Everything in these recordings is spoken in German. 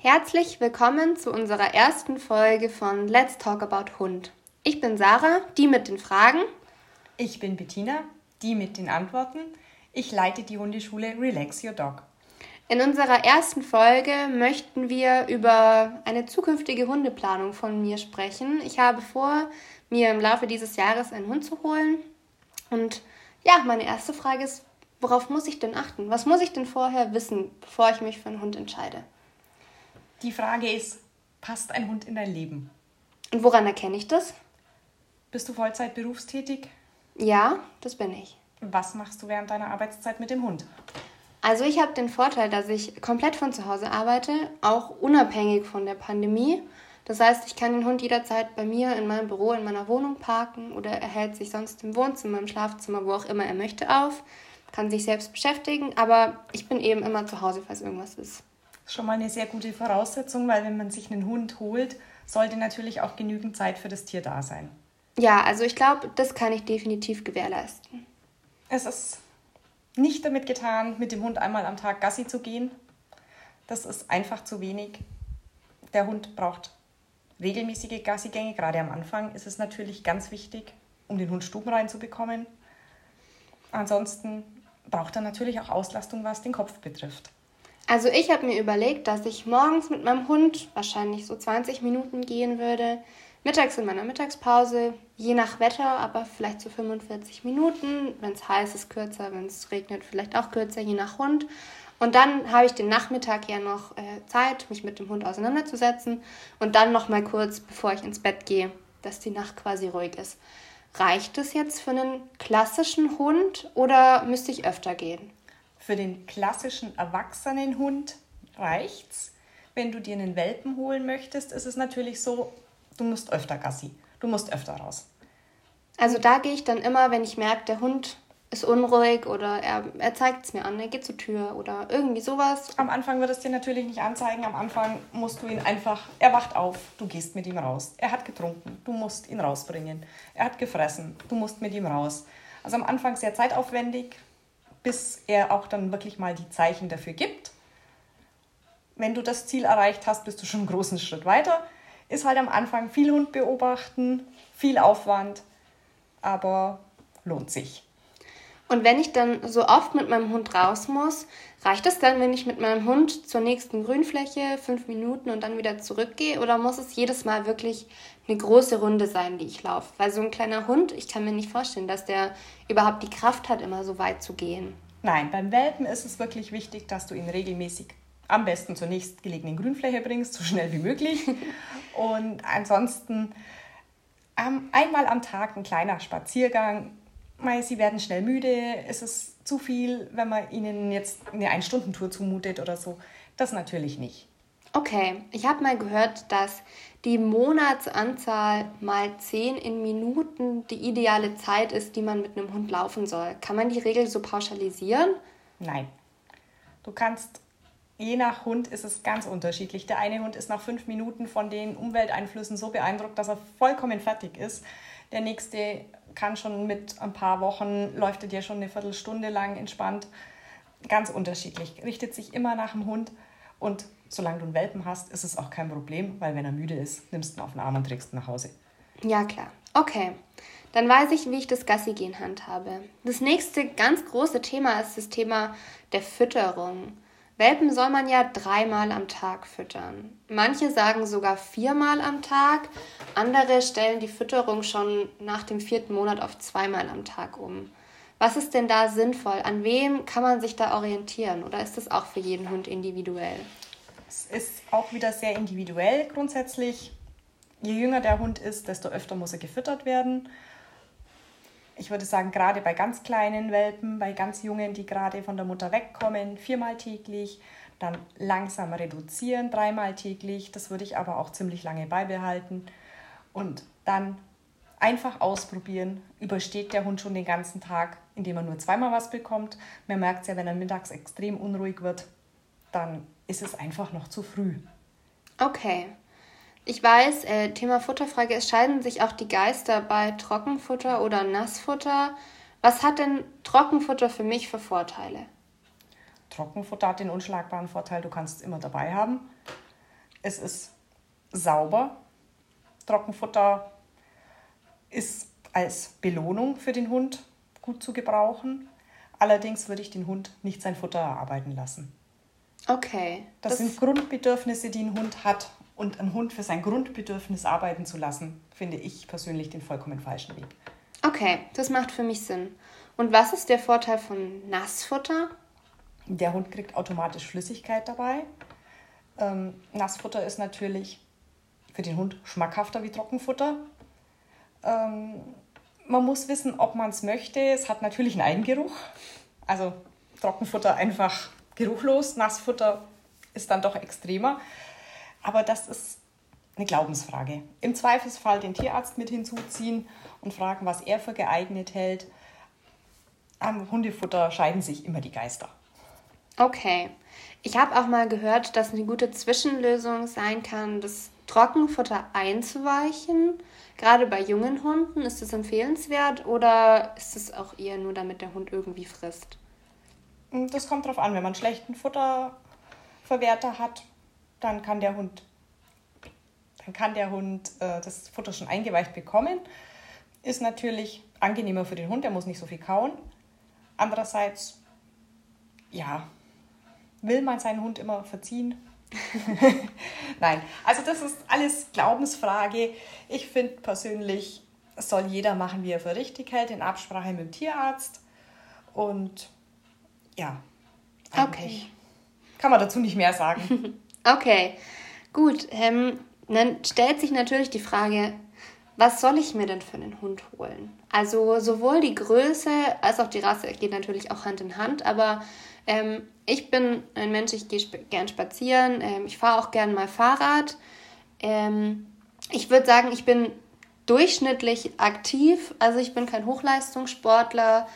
Herzlich willkommen zu unserer ersten Folge von Let's Talk About Hund. Ich bin Sarah, die mit den Fragen. Ich bin Bettina, die mit den Antworten. Ich leite die Hundeschule Relax Your Dog. In unserer ersten Folge möchten wir über eine zukünftige Hundeplanung von mir sprechen. Ich habe vor, mir im Laufe dieses Jahres einen Hund zu holen. Und ja, meine erste Frage ist, worauf muss ich denn achten? Was muss ich denn vorher wissen, bevor ich mich für einen Hund entscheide? Die Frage ist, passt ein Hund in dein Leben? Und woran erkenne ich das? Bist du Vollzeit berufstätig? Ja, das bin ich. Was machst du während deiner Arbeitszeit mit dem Hund? Also ich habe den Vorteil, dass ich komplett von zu Hause arbeite, auch unabhängig von der Pandemie. Das heißt, ich kann den Hund jederzeit bei mir in meinem Büro, in meiner Wohnung parken oder er hält sich sonst im Wohnzimmer, im Schlafzimmer, wo auch immer er möchte auf, kann sich selbst beschäftigen, aber ich bin eben immer zu Hause, falls irgendwas ist. Schon mal eine sehr gute Voraussetzung, weil wenn man sich einen Hund holt, sollte natürlich auch genügend Zeit für das Tier da sein. Ja, also ich glaube, das kann ich definitiv gewährleisten. Es ist nicht damit getan, mit dem Hund einmal am Tag Gassi zu gehen. Das ist einfach zu wenig. Der Hund braucht regelmäßige Gassigänge. Gerade am Anfang ist es natürlich ganz wichtig, um den Hund stubenrein zu bekommen. Ansonsten braucht er natürlich auch Auslastung, was den Kopf betrifft. Also ich habe mir überlegt, dass ich morgens mit meinem Hund wahrscheinlich so 20 Minuten gehen würde, mittags in meiner Mittagspause, je nach Wetter, aber vielleicht so 45 Minuten, wenn es heiß ist, kürzer, wenn es regnet, vielleicht auch kürzer, je nach Hund. Und dann habe ich den Nachmittag ja noch Zeit, mich mit dem Hund auseinanderzusetzen und dann nochmal kurz, bevor ich ins Bett gehe, dass die Nacht quasi ruhig ist. Reicht das jetzt für einen klassischen Hund oder müsste ich öfter gehen? Für den klassischen Erwachsenenhund reicht's. Wenn du dir einen Welpen holen möchtest, ist es natürlich so, du musst öfter Gassi, du musst öfter raus. Also da gehe ich dann immer, wenn ich merke, der Hund ist unruhig oder er zeigt es mir an, er geht zur Tür oder irgendwie sowas. Am Anfang wird es dir natürlich nicht anzeigen, am Anfang musst du ihn einfach, er wacht auf, du gehst mit ihm raus. Er hat getrunken, du musst ihn rausbringen. Er hat gefressen, du musst mit ihm raus. Also am Anfang sehr zeitaufwendig, bis er auch dann wirklich mal die Zeichen dafür gibt. Wenn du das Ziel erreicht hast, bist du schon einen großen Schritt weiter. Ist halt am Anfang viel Hund beobachten, viel Aufwand, aber lohnt sich. Und wenn ich dann so oft mit meinem Hund raus muss, reicht es dann, wenn ich mit meinem Hund zur nächsten Grünfläche 5 Minuten und dann wieder zurückgehe? Oder muss es jedes Mal wirklich eine große Runde sein, die ich laufe? Weil so ein kleiner Hund, ich kann mir nicht vorstellen, dass der überhaupt die Kraft hat, immer so weit zu gehen. Nein, beim Welpen ist es wirklich wichtig, dass du ihn regelmäßig am besten zur nächstgelegenen Grünfläche bringst, so schnell wie möglich. Und ansonsten einmal am Tag ein kleiner Spaziergang. Sie werden schnell müde, es ist zu viel, wenn man ihnen jetzt eine 1-Stunden-Tour zumutet oder so. Das natürlich nicht. Okay, ich habe mal gehört, dass die Monatsanzahl mal 10 in Minuten die ideale Zeit ist, die man mit einem Hund laufen soll. Kann man die Regel so pauschalisieren? Nein. Du kannst... Je nach Hund ist es ganz unterschiedlich. Der eine Hund ist nach 5 Minuten von den Umwelteinflüssen so beeindruckt, dass er vollkommen fertig ist. Der nächste kann schon mit ein paar Wochen, läuft er dir schon eine Viertelstunde lang entspannt. Ganz unterschiedlich. Richtet sich immer nach dem Hund. Und solange du einen Welpen hast, ist es auch kein Problem, weil wenn er müde ist, nimmst du ihn auf den Arm und trägst ihn nach Hause. Ja, klar. Okay. Dann weiß ich, wie ich das Gassigehen handhabe. Das nächste ganz große Thema ist das Thema der Fütterung. Welpen soll man ja 3-mal am Tag füttern. Manche sagen sogar 4-mal am Tag. Andere stellen die Fütterung schon nach dem 4. Monat auf 2-mal am Tag um. Was ist denn da sinnvoll? An wem kann man sich da orientieren? Oder ist das auch für jeden Hund individuell? Es ist auch wieder sehr individuell grundsätzlich. Je jünger der Hund ist, desto öfter muss er gefüttert werden. Ich würde sagen, gerade bei ganz kleinen Welpen, bei ganz Jungen, die gerade von der Mutter wegkommen, 4-mal täglich, dann langsam reduzieren, 3-mal täglich. Das würde ich aber auch ziemlich lange beibehalten. Und dann einfach ausprobieren, übersteht der Hund schon den ganzen Tag, indem er nur 2-mal was bekommt. Man merkt es ja, wenn er mittags extrem unruhig wird, dann ist es einfach noch zu früh. Okay. Ich weiß, Thema Futterfrage, es scheiden sich auch die Geister bei Trockenfutter oder Nassfutter. Was hat denn Trockenfutter für mich für Vorteile? Trockenfutter hat den unschlagbaren Vorteil, du kannst es immer dabei haben. es ist sauber. Trockenfutter ist als Belohnung für den Hund gut zu gebrauchen. Allerdings würde ich den Hund nicht sein Futter erarbeiten lassen. Okay. Das sind Grundbedürfnisse, die ein Hund hat. Und einen Hund für sein Grundbedürfnis arbeiten zu lassen, finde ich persönlich den vollkommen falschen Weg. Okay, das macht für mich Sinn. Und was ist der Vorteil von Nassfutter? Der Hund kriegt automatisch Flüssigkeit dabei. Nassfutter ist natürlich für den Hund schmackhafter wie Trockenfutter. Man muss wissen, ob man es möchte. Es hat natürlich einen Eigengeruch. Also Trockenfutter einfach geruchlos. Nassfutter ist dann doch extremer. Aber das ist eine Glaubensfrage. Im Zweifelsfall den Tierarzt mit hinzuziehen und fragen, was er für geeignet hält. Am Hundefutter scheiden sich immer die Geister. Okay. Ich habe auch mal gehört, dass eine gute Zwischenlösung sein kann, das Trockenfutter einzuweichen. Gerade bei jungen Hunden, ist das empfehlenswert oder ist es auch eher nur, damit der Hund irgendwie frisst? Das kommt drauf an. Wenn man einen schlechten Futterverwerter hat, dann kann der Hund das Futter schon eingeweicht bekommen. Ist natürlich angenehmer für den Hund, er muss nicht so viel kauen. Andererseits, ja, will man seinen Hund immer verziehen? Nein, also das ist alles Glaubensfrage. Ich finde persönlich, soll jeder machen, wie er für richtig hält, in Absprache mit dem Tierarzt. Und ja, eigentlich kann man dazu nicht mehr sagen. Okay, gut. Dann stellt sich natürlich die Frage, was soll ich mir denn für einen Hund holen? Also sowohl die Größe als auch die Rasse geht natürlich auch Hand in Hand, aber ich bin ein Mensch, ich gehe gern spazieren, ich fahre auch gern mal Fahrrad. Ich würde sagen, ich bin durchschnittlich aktiv, also ich bin kein Hochleistungssportler.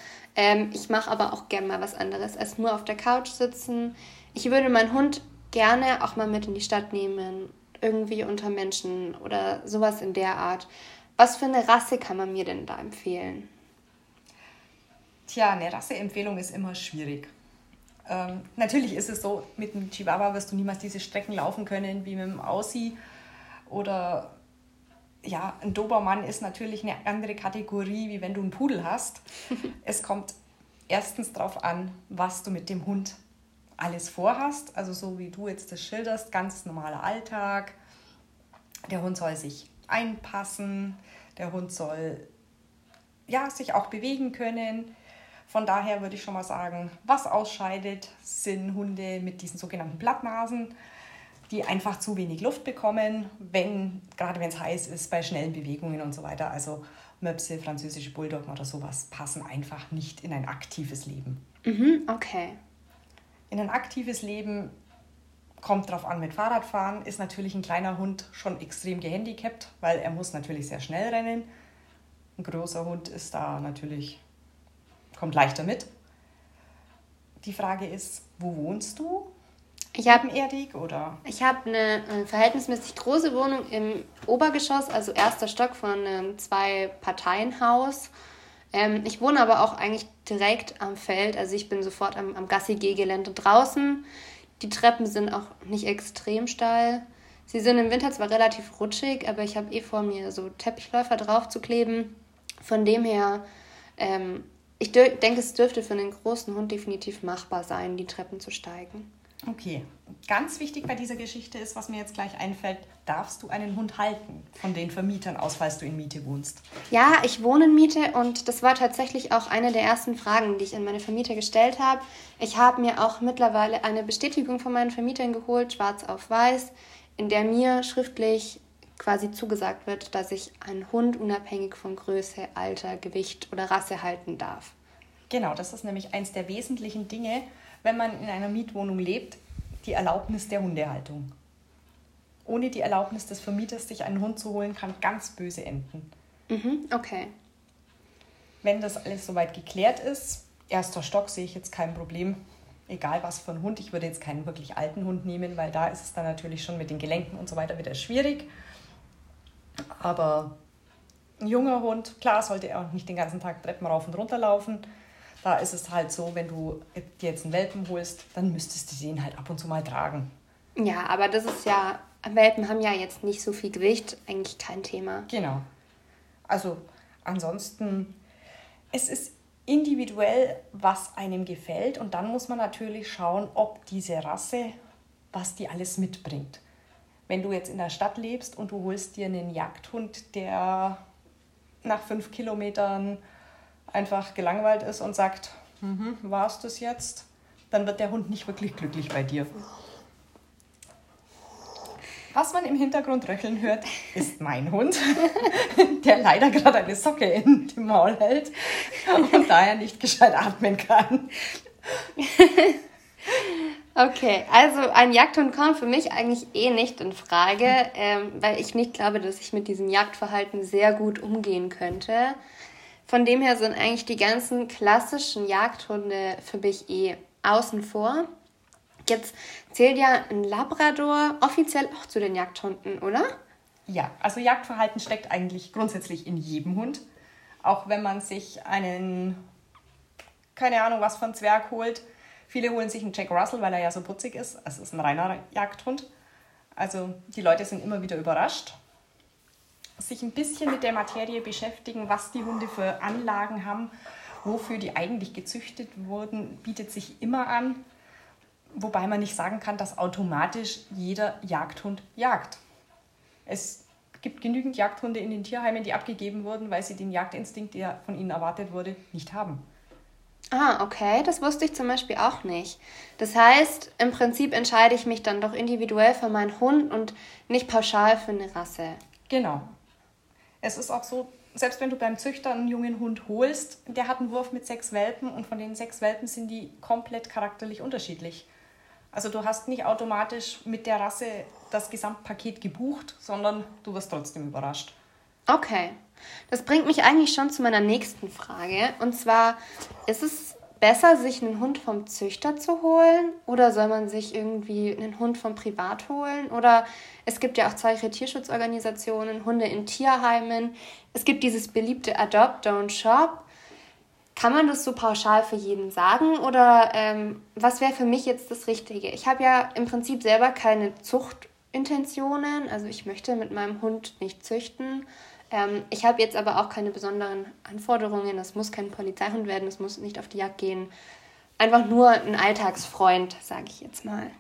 Ich mache aber auch gern mal was anderes als nur auf der Couch sitzen. Ich würde meinen Hund gerne auch mal mit in die Stadt nehmen, irgendwie unter Menschen oder sowas in der Art. Was für eine Rasse kann man mir denn da empfehlen? Tja, eine Rasseempfehlung ist immer schwierig. Natürlich ist es so, mit einem Chihuahua wirst du niemals diese Strecken laufen können wie mit einem Aussie. Oder ja, ein Dobermann ist natürlich eine andere Kategorie, wie wenn du einen Pudel hast. Es kommt erstens darauf an, was du mit dem Hund alles vorhast, also so wie du jetzt das schilderst, ganz normaler Alltag. Der Hund soll sich einpassen, der Hund soll ja sich auch bewegen können. Von daher würde ich schon mal sagen, was ausscheidet, sind Hunde mit diesen sogenannten Blattnasen, die einfach zu wenig Luft bekommen, gerade wenn es heiß ist, bei schnellen Bewegungen und so weiter. Also Möpse, französische Bulldoggen oder sowas passen einfach nicht in ein aktives Leben. Mhm, okay. In ein aktives Leben kommt drauf an, mit Fahrradfahren ist natürlich ein kleiner Hund schon extrem gehandicapt, weil er muss natürlich sehr schnell rennen. Ein großer Hund ist da natürlich, kommt leichter mit. Die Frage ist, wo wohnst du? Ich habe eine verhältnismäßig große Wohnung im Obergeschoss, also erster Stock von einem 2-Parteien-Haus. Ich wohne aber auch eigentlich direkt am Feld, also ich bin sofort am Gassi-G-Gelände draußen. Die Treppen sind auch nicht extrem steil. Sie sind im Winter zwar relativ rutschig, aber ich habe vor mir so Teppichläufer drauf zu kleben. Von dem her, ich denke, es dürfte für einen großen Hund definitiv machbar sein, die Treppen zu steigen. Okay, ganz wichtig bei dieser Geschichte ist, was mir jetzt gleich einfällt, darfst du einen Hund halten von den Vermietern aus, falls du in Miete wohnst? Ja, ich wohne in Miete und das war tatsächlich auch eine der ersten Fragen, die ich an meine Vermieter gestellt habe. Ich habe mir auch mittlerweile eine Bestätigung von meinen Vermietern geholt, schwarz auf weiß, in der mir schriftlich quasi zugesagt wird, dass ich einen Hund unabhängig von Größe, Alter, Gewicht oder Rasse halten darf. Genau, das ist nämlich eins der wesentlichen Dinge, wenn man in einer Mietwohnung lebt, die Erlaubnis der Hundehaltung. Ohne die Erlaubnis des Vermieters, sich einen Hund zu holen, kann ganz böse enden. Mhm, okay. Wenn das alles soweit geklärt ist, erster Stock sehe ich jetzt kein Problem, egal was für ein Hund. Ich würde jetzt keinen wirklich alten Hund nehmen, weil da ist es dann natürlich schon mit den Gelenken und so weiter wieder schwierig. Aber ein junger Hund, klar, sollte er auch nicht den ganzen Tag Treppen rauf und runter laufen. Da ist es halt so, wenn du dir jetzt einen Welpen holst, dann müsstest du den halt ab und zu mal tragen. Ja, aber das ist ja Welpen haben ja jetzt nicht so viel Gewicht, eigentlich kein Thema. Genau. Also ansonsten, es ist individuell, was einem gefällt. Und dann muss man natürlich schauen, ob diese Rasse, was die alles mitbringt. Wenn du jetzt in der Stadt lebst und du holst dir einen Jagdhund, der nach 5 Kilometern einfach gelangweilt ist und sagt, war's das jetzt? Dann wird der Hund nicht wirklich glücklich bei dir. Was man im Hintergrund röcheln hört, ist mein Hund, der leider gerade eine Socke in dem Maul hält und daher nicht gescheit atmen kann. Okay, also ein Jagdhund kommt für mich eigentlich nicht in Frage, weil ich nicht glaube, dass ich mit diesem Jagdverhalten sehr gut umgehen könnte. Von dem her sind eigentlich die ganzen klassischen Jagdhunde für mich außen vor. Jetzt zählt ja ein Labrador offiziell auch zu den Jagdhunden, oder? Ja, also Jagdverhalten steckt eigentlich grundsätzlich in jedem Hund. Auch wenn man sich einen, keine Ahnung was, von Zwerg holt. Viele holen sich einen Jack Russell, weil er ja so putzig ist. Also es ist ein reiner Jagdhund. Also die Leute sind immer wieder überrascht. Sich ein bisschen mit der Materie beschäftigen, was die Hunde für Anlagen haben, wofür die eigentlich gezüchtet wurden, bietet sich immer an. Wobei man nicht sagen kann, dass automatisch jeder Jagdhund jagt. Es gibt genügend Jagdhunde in den Tierheimen, die abgegeben wurden, weil sie den Jagdinstinkt, der von ihnen erwartet wurde, nicht haben. Ah, okay, das wusste ich zum Beispiel auch nicht. Das heißt, im Prinzip entscheide ich mich dann doch individuell für meinen Hund und nicht pauschal für eine Rasse. Genau. Es ist auch so, selbst wenn du beim Züchter einen jungen Hund holst, der hat einen Wurf mit 6 Welpen und von den 6 Welpen sind die komplett charakterlich unterschiedlich. Also du hast nicht automatisch mit der Rasse das Gesamtpaket gebucht, sondern du wirst trotzdem überrascht. Okay, das bringt mich eigentlich schon zu meiner nächsten Frage. Und zwar, ist es besser, sich einen Hund vom Züchter zu holen? Oder soll man sich irgendwie einen Hund vom Privat holen? Oder es gibt ja auch zahlreiche Tierschutzorganisationen, Hunde in Tierheimen. Es gibt dieses beliebte Adopt, Don't Shop. Kann man das so pauschal für jeden sagen oder was wäre für mich jetzt das Richtige? Ich habe ja im Prinzip selber keine Zuchtintentionen, also ich möchte mit meinem Hund nicht züchten. Ich habe jetzt aber auch keine besonderen Anforderungen, das muss kein Polizeihund werden, das muss nicht auf die Jagd gehen. Einfach nur ein Alltagsfreund, sage ich jetzt mal.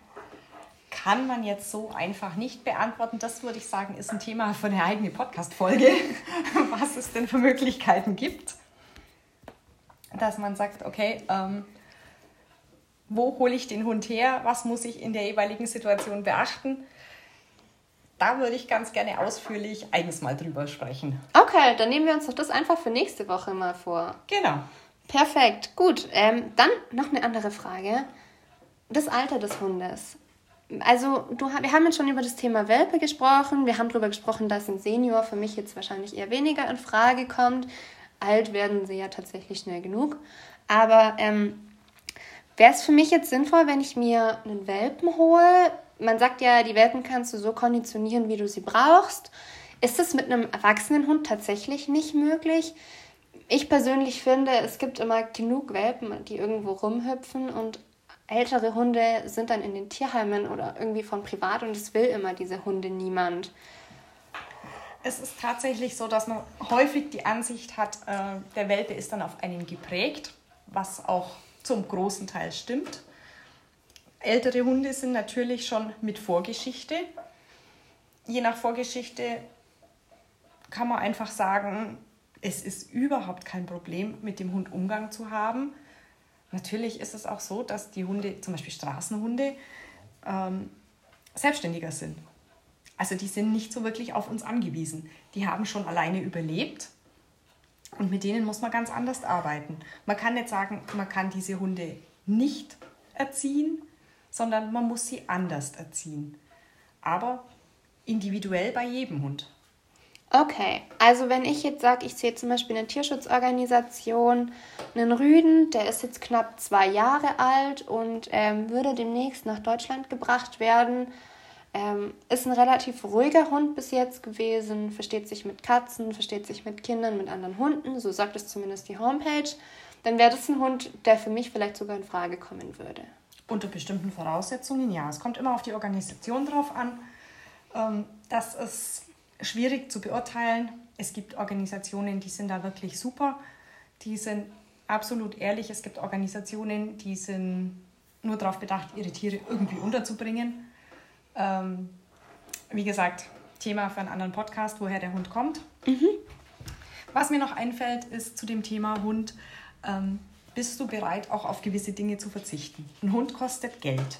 Kann man jetzt so einfach nicht beantworten. Das würde ich sagen, ist ein Thema für eine eigene Podcast-Folge, was es denn für Möglichkeiten gibt. Dass man sagt, okay, wo hole ich den Hund her? Was muss ich in der jeweiligen Situation beachten? Da würde ich ganz gerne ausführlich eigens mal drüber sprechen. Okay, dann nehmen wir uns doch das einfach für nächste Woche mal vor. Genau. Perfekt, gut. Dann noch eine andere Frage. Das Alter des Hundes. Also wir haben jetzt schon über das Thema Welpe gesprochen. Wir haben darüber gesprochen, dass ein Senior für mich jetzt wahrscheinlich eher weniger in Frage kommt. Alt werden sie ja tatsächlich schnell genug. Aber wäre es für mich jetzt sinnvoll, wenn ich mir einen Welpen hole? Man sagt ja, die Welpen kannst du so konditionieren, wie du sie brauchst. Ist das mit einem erwachsenen Hund tatsächlich nicht möglich? Ich persönlich finde, es gibt immer genug Welpen, die irgendwo rumhüpfen. Und ältere Hunde sind dann in den Tierheimen oder irgendwie von privat. Und es will immer diese Hunde niemand. Es ist tatsächlich so, dass man häufig die Ansicht hat, der Welpe ist dann auf einen geprägt, was auch zum großen Teil stimmt. Ältere Hunde sind natürlich schon mit Vorgeschichte. Je nach Vorgeschichte kann man einfach sagen, es ist überhaupt kein Problem, mit dem Hund Umgang zu haben. Natürlich ist es auch so, dass die Hunde, zum Beispiel Straßenhunde, selbstständiger sind. Also die sind nicht so wirklich auf uns angewiesen. Die haben schon alleine überlebt und mit denen muss man ganz anders arbeiten. Man kann nicht sagen, man kann diese Hunde nicht erziehen, sondern man muss sie anders erziehen. Aber individuell bei jedem Hund. Okay, also wenn ich jetzt sage, ich sehe zum Beispiel eine Tierschutzorganisation, einen Rüden, der ist jetzt knapp 2 Jahre alt und würde demnächst nach Deutschland gebracht werden, ist ein relativ ruhiger Hund bis jetzt gewesen, versteht sich mit Katzen, versteht sich mit Kindern, mit anderen Hunden, so sagt es zumindest die Homepage. Dann wäre das ein Hund, der für mich vielleicht sogar in Frage kommen würde. Unter bestimmten Voraussetzungen, ja. Es kommt immer auf die Organisation drauf an. Das ist schwierig zu beurteilen. Es gibt Organisationen, die sind da wirklich super. Die sind absolut ehrlich. Es gibt Organisationen, die sind nur darauf bedacht, ihre Tiere irgendwie unterzubringen. Wie gesagt, Thema für einen anderen Podcast, woher der Hund kommt. Mhm. Was mir noch einfällt, ist zu dem Thema Hund, bist du bereit, auch auf gewisse Dinge zu verzichten? Ein Hund kostet Geld.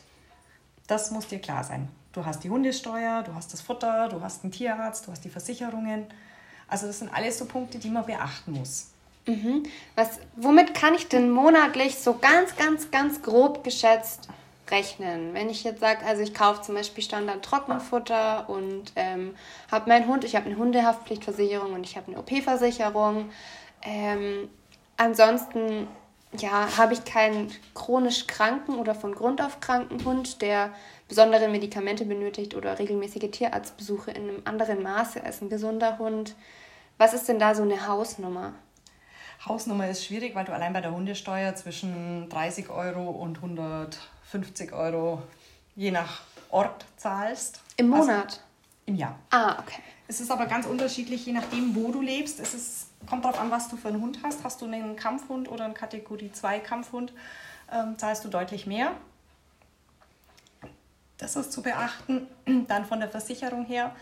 Das muss dir klar sein. Du hast die Hundesteuer, du hast das Futter, du hast einen Tierarzt, du hast die Versicherungen. Also das sind alles so Punkte, die man beachten muss. Mhm. Womit kann ich denn monatlich so ganz, ganz, ganz grob geschätzt rechnen? Wenn ich jetzt sage, also ich kaufe zum Beispiel Standard Trockenfutter und habe meinen Hund, ich habe eine Hundehaftpflichtversicherung und ich habe eine OP-Versicherung. Ansonsten habe ich keinen chronisch kranken oder von Grund auf kranken Hund, der besondere Medikamente benötigt oder regelmäßige Tierarztbesuche in einem anderen Maße als ein gesunder Hund. Was ist denn da so eine Hausnummer? Hausnummer ist schwierig, weil du allein bei der Hundesteuer zwischen 30 Euro und 150 Euro je nach Ort zahlst. Im Monat? Also im Jahr. Ah, okay. Es ist aber ganz unterschiedlich, je nachdem, wo du lebst. Kommt darauf an, was du für einen Hund hast. Hast du einen Kampfhund oder einen Kategorie 2 Kampfhund, zahlst du deutlich mehr. Das ist zu beachten. Dann von der Versicherung her,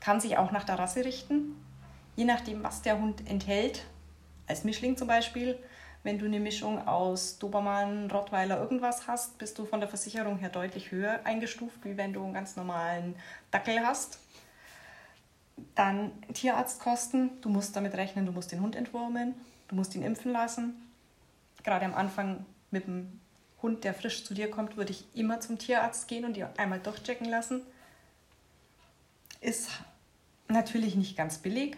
kann sich auch nach der Rasse richten. Je nachdem, was der Hund enthält. Als Mischling zum Beispiel, wenn du eine Mischung aus Dobermann, Rottweiler, irgendwas hast, bist du von der Versicherung her deutlich höher eingestuft, wie wenn du einen ganz normalen Dackel hast. Dann Tierarztkosten, du musst damit rechnen, du musst den Hund entwurmen, du musst ihn impfen lassen. Gerade am Anfang mit dem Hund, der frisch zu dir kommt, würde ich immer zum Tierarzt gehen und ihn einmal durchchecken lassen. Ist natürlich nicht ganz billig,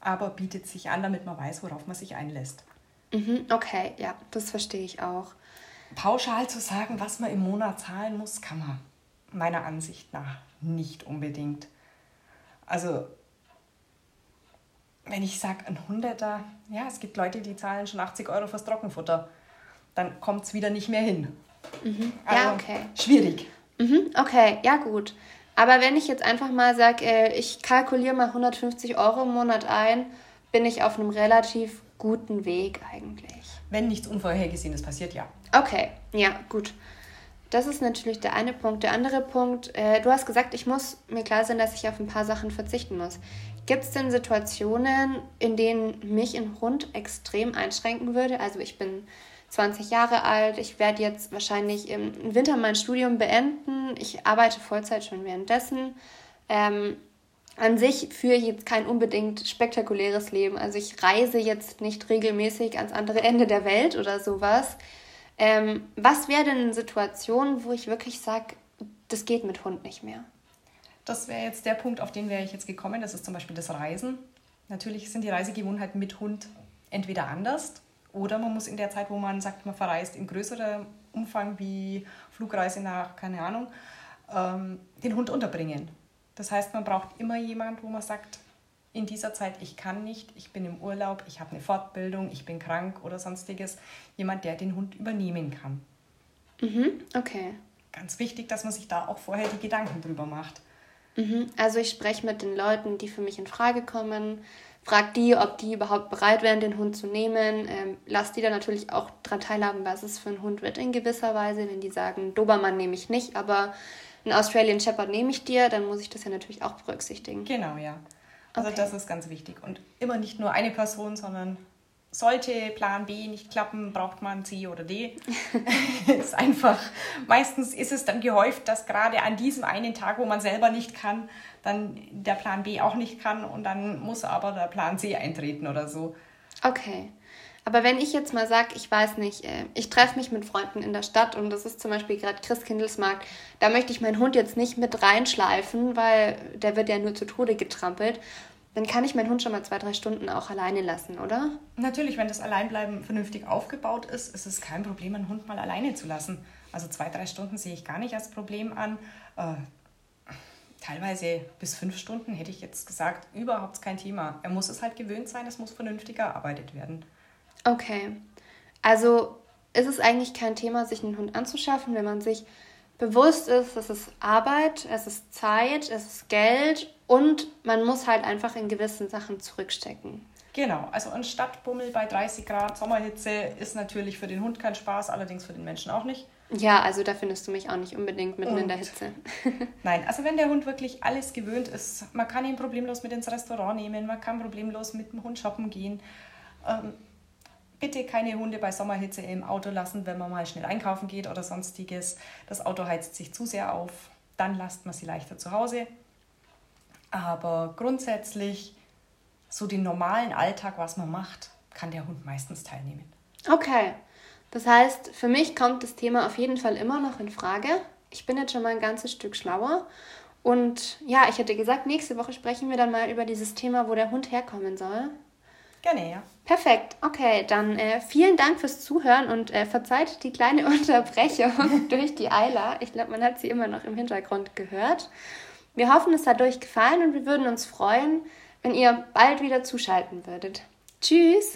aber bietet sich an, damit man weiß, worauf man sich einlässt. Mhm, okay, ja, das verstehe ich auch. Pauschal zu sagen, was man im Monat zahlen muss, kann man meiner Ansicht nach nicht unbedingt. Also, wenn ich sage, ein Hunderter, ja, es gibt Leute, die zahlen schon 80 Euro fürs Trockenfutter, dann kommt es wieder nicht mehr hin. Mhm. Also, ja, okay. Schwierig. Mhm, okay, ja gut. Aber wenn ich jetzt einfach mal sage, ich kalkuliere mal 150 Euro im Monat ein, bin ich auf einem relativ guten Weg eigentlich. Wenn nichts Unvorhergesehenes passiert, ja. Okay, ja, gut. Das ist natürlich der eine Punkt. Der andere Punkt, du hast gesagt, ich muss mir klar sein, dass ich auf ein paar Sachen verzichten muss. Gibt es denn Situationen, in denen mich ein Hund extrem einschränken würde? Also ich bin 20 Jahre alt, ich werde jetzt wahrscheinlich im Winter mein Studium beenden, ich arbeite Vollzeit schon währenddessen. An sich führe ich jetzt kein unbedingt spektakuläres Leben, also ich reise jetzt nicht regelmäßig ans andere Ende der Welt oder sowas. Was wäre denn eine Situation, wo ich wirklich sage, das geht mit Hund nicht mehr? Das wäre jetzt der Punkt, auf den wäre ich jetzt gekommen, das ist zum Beispiel das Reisen. Natürlich sind die Reisegewohnheiten mit Hund entweder anders, oder man muss in der Zeit, wo man sagt, man verreist in größerem Umfang wie Flugreise nach, keine Ahnung, den Hund unterbringen. Das heißt, man braucht immer jemanden, wo man sagt, in dieser Zeit, ich kann nicht, ich bin im Urlaub, ich habe eine Fortbildung, ich bin krank oder sonstiges. Jemand, der den Hund übernehmen kann. Mhm, okay. Ganz wichtig, dass man sich da auch vorher die Gedanken drüber macht. Mhm, also ich spreche mit den Leuten, die für mich in Frage kommen. Frag die, ob die überhaupt bereit wären, den Hund zu nehmen. Lass die dann natürlich auch daran teilhaben, was es für ein Hund wird in gewisser Weise. Wenn die sagen, Dobermann nehme ich nicht, aber einen Australian Shepherd nehme ich dir, dann muss ich das ja natürlich auch berücksichtigen. Genau, ja. Also okay. Das ist ganz wichtig. Und immer nicht nur eine Person, sondern sollte Plan B nicht klappen, braucht man C oder D. Ist einfach. Meistens ist es dann gehäuft, dass gerade an diesem einen Tag, wo man selber nicht kann, dann der Plan B auch nicht kann und dann muss aber der Plan C eintreten oder so. Okay. Aber wenn ich jetzt mal sage, ich weiß nicht, ich treffe mich mit Freunden in der Stadt und das ist zum Beispiel gerade Christkindlesmarkt, da möchte ich meinen Hund jetzt nicht mit reinschleifen, weil der wird ja nur zu Tode getrampelt. Dann kann ich meinen Hund schon mal 2-3 Stunden auch alleine lassen, oder? Natürlich, wenn das Alleinbleiben vernünftig aufgebaut ist, ist es kein Problem, einen Hund mal alleine zu lassen. Also 2-3 Stunden sehe ich gar nicht als Problem an. Teilweise bis 5 Stunden hätte ich jetzt gesagt, überhaupt kein Thema. Er muss es halt gewöhnt sein, es muss vernünftig erarbeitet werden. Okay, also ist es eigentlich kein Thema, sich einen Hund anzuschaffen, wenn man sich bewusst ist, es ist Arbeit, es ist Zeit, es ist Geld und man muss halt einfach in gewissen Sachen zurückstecken. Genau, also ein Stadtbummel bei 30 Grad Sommerhitze ist natürlich für den Hund kein Spaß, allerdings für den Menschen auch nicht. Ja, also da findest du mich auch nicht unbedingt mitten in der Hitze. Nein, also wenn der Hund wirklich alles gewöhnt ist, man kann ihn problemlos mit ins Restaurant nehmen, man kann problemlos mit dem Hund shoppen gehen. Bitte keine Hunde bei Sommerhitze im Auto lassen, wenn man mal schnell einkaufen geht oder sonstiges. Das Auto heizt sich zu sehr auf, dann lasst man sie leichter zu Hause. Aber grundsätzlich so den normalen Alltag, was man macht, kann der Hund meistens teilnehmen. Okay, das heißt, für mich kommt das Thema auf jeden Fall immer noch in Frage. Ich bin jetzt schon mal ein ganzes Stück schlauer. Und ja, ich hätte gesagt, nächste Woche sprechen wir dann mal über dieses Thema, wo der Hund herkommen soll. Gerne, ja. Perfekt, okay, dann vielen Dank fürs Zuhören und verzeiht die kleine Unterbrechung durch die Ayla. Ich glaube, man hat sie immer noch im Hintergrund gehört. Wir hoffen, es hat euch gefallen und wir würden uns freuen, wenn ihr bald wieder zuschalten würdet. Tschüss!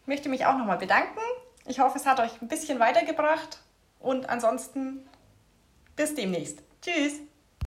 Ich möchte mich auch nochmal bedanken. Ich hoffe, es hat euch ein bisschen weitergebracht und ansonsten bis demnächst. Tschüss!